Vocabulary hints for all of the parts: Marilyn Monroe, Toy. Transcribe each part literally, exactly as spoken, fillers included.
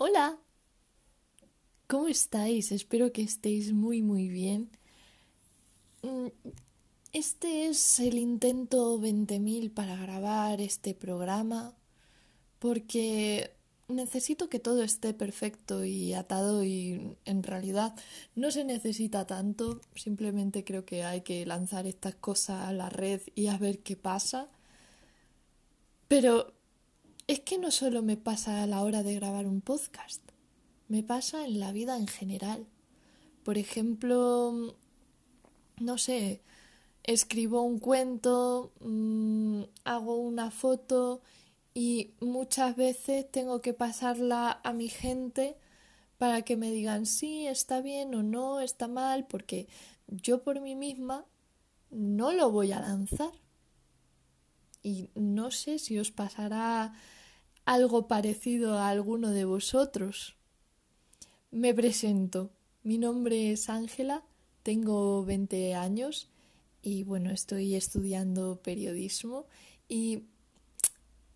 Hola, ¿cómo estáis? Espero que estéis muy muy bien. Este es el intento veinte mil para grabar este programa porque necesito que todo esté perfecto y atado, y en realidad no se necesita tanto, simplemente creo que hay que lanzar estas cosas a la red y a ver qué pasa. Pero es que no solo me pasa a la hora de grabar un podcast, me pasa en la vida en general. Por ejemplo, no sé, escribo un cuento, mmm, hago una foto y muchas veces tengo que pasarla a mi gente para que me digan sí, está bien o no, está mal, porque yo por mí misma no lo voy a lanzar. Y no sé si os pasará algo parecido a alguno de vosotros. Me presento. Mi nombre es Ángela, tengo veinte años y bueno, estoy estudiando periodismo y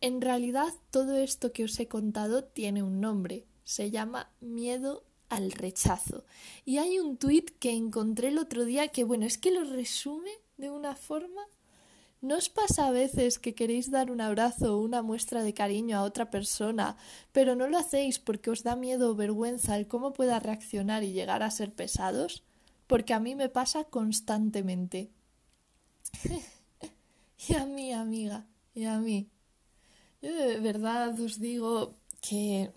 en realidad todo esto que os he contado tiene un nombre. Se llama miedo al rechazo. Y hay un tuit que encontré el otro día que bueno, es que lo resume de una forma. ¿No os pasa a veces que queréis dar un abrazo o una muestra de cariño a otra persona, pero no lo hacéis porque os da miedo o vergüenza el cómo pueda reaccionar y llegar a ser pesados? Porque a mí me pasa constantemente. Y a mí, amiga, y a mí. Yo de verdad os digo que,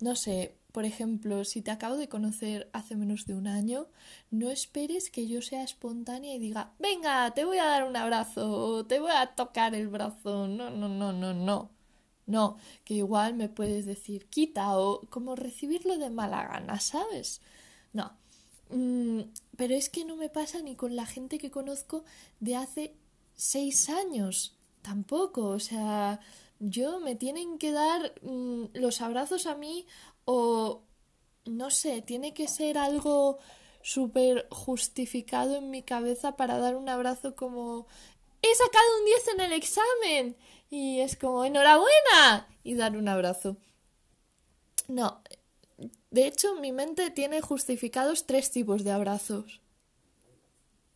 no sé, por ejemplo, si te acabo de conocer hace menos de un año, no esperes que yo sea espontánea y diga, venga, te voy a dar un abrazo o te voy a tocar el brazo. No, no, no, no, no. No, que igual me puedes decir quita o como recibirlo de mala gana, ¿sabes? No. Mm, pero es que no me pasa ni con la gente que conozco de hace seis años. Tampoco, o sea, yo me tienen que dar mm, los abrazos a mí o, no sé, tiene que ser algo súper justificado en mi cabeza para dar un abrazo como ¡he sacado un diez en el examen! Y es como ¡enhorabuena! Y dar un abrazo. No, de hecho mi mente tiene justificados tres tipos de abrazos.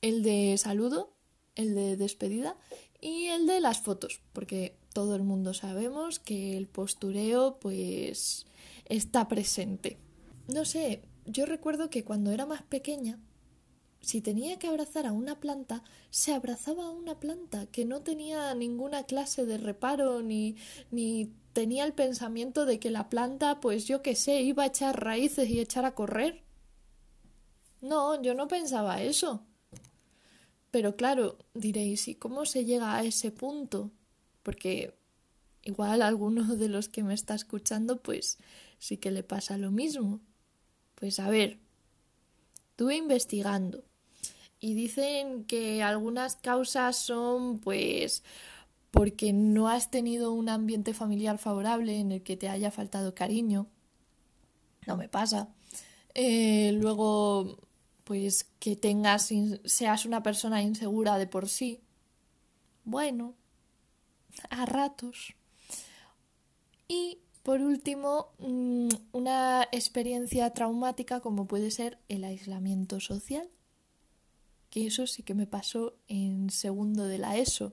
El de saludo, el de despedida y el de las fotos, porque todo el mundo sabemos que el postureo pues está presente. No sé, yo recuerdo que cuando era más pequeña, si tenía que abrazar a una planta, se abrazaba a una planta, que no tenía ninguna clase de reparo ni, ni tenía el pensamiento de que la planta, pues yo qué sé, iba a echar raíces y echar a correr. No, yo no pensaba eso. Pero claro, diréis, ¿y cómo se llega a ese punto? Porque igual alguno de los que me está escuchando, pues sí que le pasa lo mismo. Pues a ver, estuve investigando y dicen que algunas causas son pues porque no has tenido un ambiente familiar favorable en el que te haya faltado cariño. No me pasa. Eh, luego, pues que tengas, seas una persona insegura de por sí. Bueno, a ratos. Y, por último, una experiencia traumática como puede ser el aislamiento social, que eso sí que me pasó en segundo de la ESO.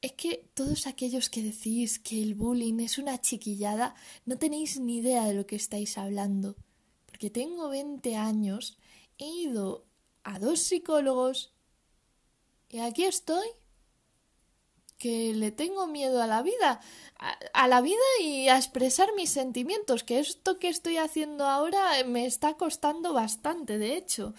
Es que todos aquellos que decís que el bullying es una chiquillada, no tenéis ni idea de lo que estáis hablando, porque tengo veinte años, he ido a dos psicólogos y aquí estoy. Que le tengo miedo a la vida, a, a la vida y a expresar mis sentimientos, que esto que estoy haciendo ahora me está costando bastante, de hecho.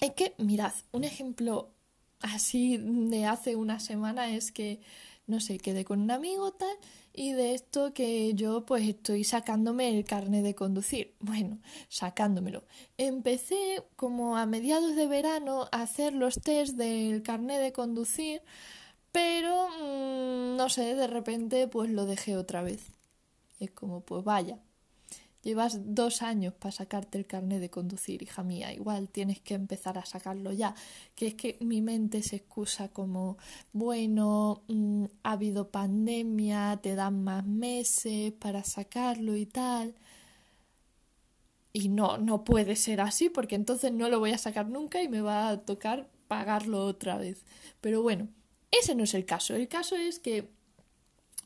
Es que, mirad, un ejemplo así de hace una semana es que, no sé, quedé con un amigo tal, y de esto que yo pues estoy sacándome el carnet de conducir. Bueno, sacándomelo. Empecé como a mediados de verano a hacer los test del carnet de conducir, pero, mmm, no sé, de repente pues lo dejé otra vez. Es como, pues vaya. Llevas dos años para sacarte el carnet de conducir, hija mía. Igual tienes que empezar a sacarlo ya. Que es que mi mente se excusa como, bueno, mmm, ha habido pandemia, te dan más meses para sacarlo y tal. Y no, no puede ser así porque entonces no lo voy a sacar nunca y me va a tocar pagarlo otra vez. Pero bueno, ese no es el caso. El caso es que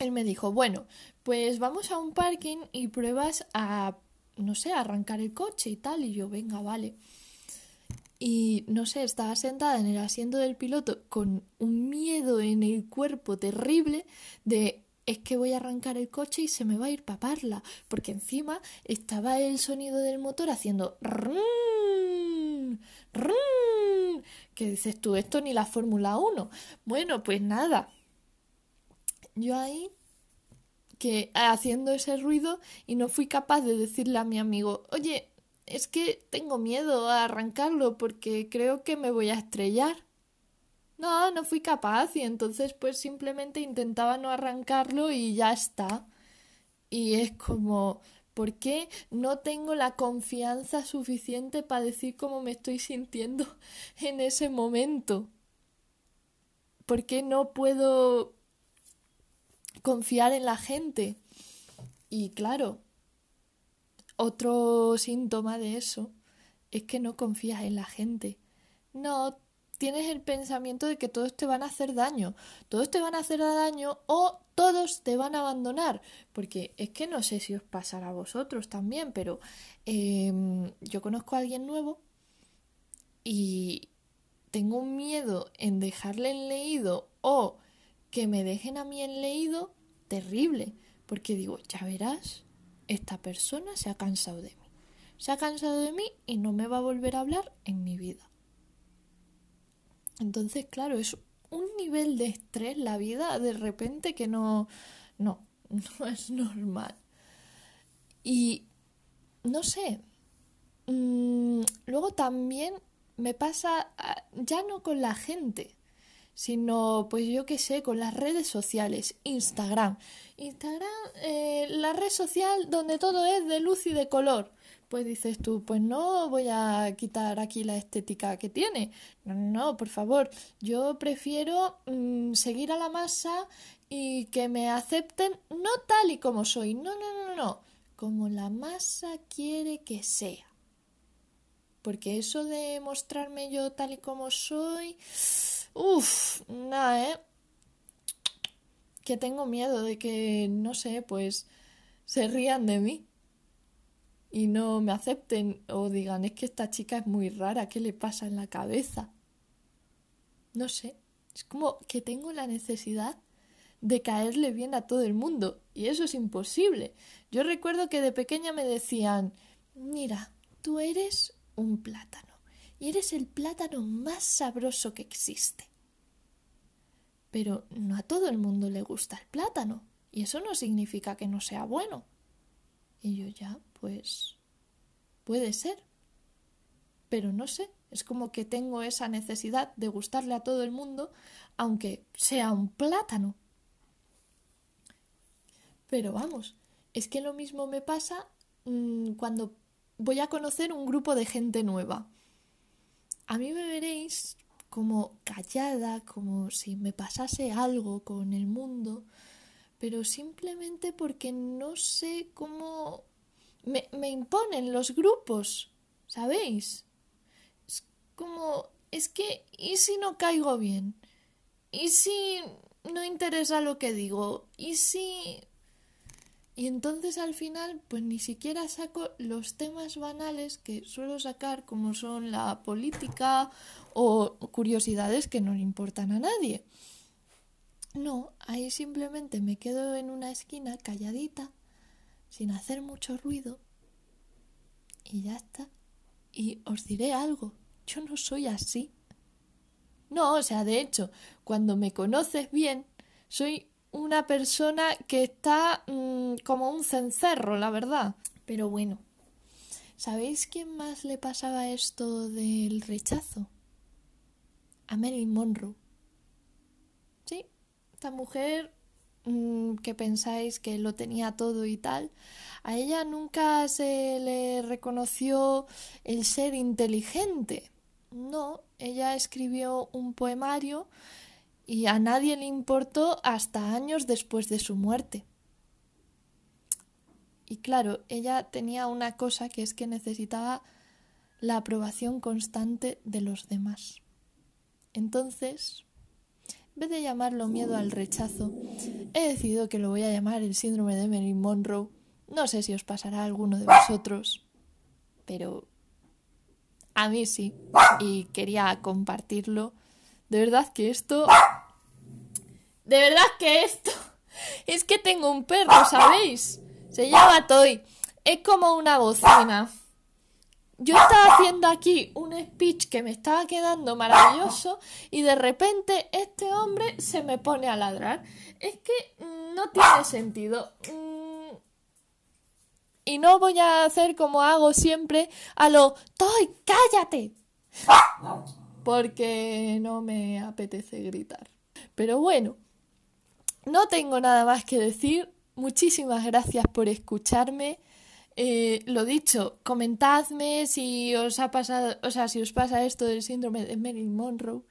él me dijo, bueno, pues vamos a un parking y pruebas a, no sé, a arrancar el coche y tal. Y yo, venga, vale. Y, no sé, estaba sentada en el asiento del piloto con un miedo en el cuerpo terrible de, es que voy a arrancar el coche y se me va a ir paparla. Porque encima estaba el sonido del motor haciendo rum, rum. ¿Qué dices tú? Esto ni la Fórmula uno. Bueno, pues nada. Yo ahí, que haciendo ese ruido, y no fui capaz de decirle a mi amigo, oye, es que tengo miedo a arrancarlo porque creo que me voy a estrellar. No, no fui capaz, y entonces pues simplemente intentaba no arrancarlo y ya está. Y es como, ¿por qué no tengo la confianza suficiente para decir cómo me estoy sintiendo en ese momento? ¿Por qué no puedo confiar en la gente? Y claro, otro síntoma de eso es que no confías en la gente. No tienes el pensamiento de que todos te van a hacer daño, todos te van a hacer daño o todos te van a abandonar, porque es que no sé si os pasará a vosotros también, pero eh, yo conozco a alguien nuevo y tengo un miedo en dejarle en leído o que me dejen a mí en leído terrible, porque digo, ya verás, esta persona se ha cansado de mí, se ha cansado de mí y no me va a volver a hablar en mi vida. Entonces, claro, es un nivel de estrés la vida de repente que no, no, no es normal. Y no sé, mmm, luego también me pasa ya no con la gente, sino, pues yo qué sé, con las redes sociales, Instagram. Instagram, eh, la red social donde todo es de luz y de color. Pues dices tú, pues no voy a quitar aquí la estética que tiene. No, no, no, por favor. Yo prefiero mmm, seguir a la masa y que me acepten no tal y como soy. No, no, no, no. Como la masa quiere que sea. Porque eso de mostrarme yo tal y como soy, uff, nada, ¿eh? Que tengo miedo de que, no sé, pues se rían de mí y no me acepten o digan, es que esta chica es muy rara, ¿qué le pasa en la cabeza? No sé, es como que tengo la necesidad de caerle bien a todo el mundo y eso es imposible. Yo recuerdo que de pequeña me decían, mira, tú eres un plátano y eres el plátano más sabroso que existe. Pero no a todo el mundo le gusta el plátano y eso no significa que no sea bueno. Y yo ya, pues puede ser, pero no sé, es como que tengo esa necesidad de gustarle a todo el mundo aunque sea un plátano. Pero vamos, es que lo mismo me pasa mmm, cuando voy a conocer un grupo de gente nueva. A mí me veréis como callada, como si me pasase algo con el mundo, pero simplemente porque no sé cómo me, me imponen los grupos, ¿sabéis? Es como, es que, ¿y si no caigo bien? ¿Y si no interesa lo que digo? ¿Y si...? Y entonces al final pues ni siquiera saco los temas banales que suelo sacar, como son la política o curiosidades que no le importan a nadie. No, ahí simplemente me quedo en una esquina calladita, sin hacer mucho ruido, y ya está. Y os diré algo, yo no soy así. No, o sea, de hecho, cuando me conoces bien, soy una persona que está mmm, como un cencerro, la verdad. Pero bueno, ¿sabéis quién más le pasaba esto del rechazo? A Marilyn Monroe. Sí, esta mujer mmm, que pensáis que lo tenía todo y tal, a ella nunca se le reconoció el ser inteligente. No, ella escribió un poemario y a nadie le importó hasta años después de su muerte. Y claro, ella tenía una cosa, que es que necesitaba la aprobación constante de los demás. Entonces, en vez de llamarlo miedo al rechazo, he decidido que lo voy a llamar el síndrome de Marilyn Monroe. No sé si os pasará a alguno de vosotros, pero a mí sí, y quería compartirlo. De verdad que esto... De verdad que esto... Es que tengo un perro, ¿sabéis? Se llama Toy. Es como una bocina. Yo estaba haciendo aquí un speech que me estaba quedando maravilloso y de repente este hombre se me pone a ladrar. Es que no tiene sentido. Y no voy a hacer como hago siempre a lo Toy, cállate, porque no me apetece gritar. Pero bueno, no tengo nada más que decir. Muchísimas gracias por escucharme. Eh, lo dicho, comentadme si os ha pasado, o sea, si os pasa esto del síndrome de Marilyn Monroe.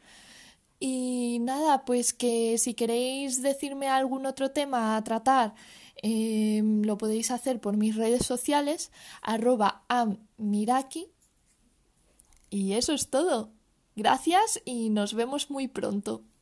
Y nada, pues que si queréis decirme algún otro tema a tratar, eh, lo podéis hacer por mis redes sociales, arroba ammiraki. Y eso es todo. Gracias y nos vemos muy pronto.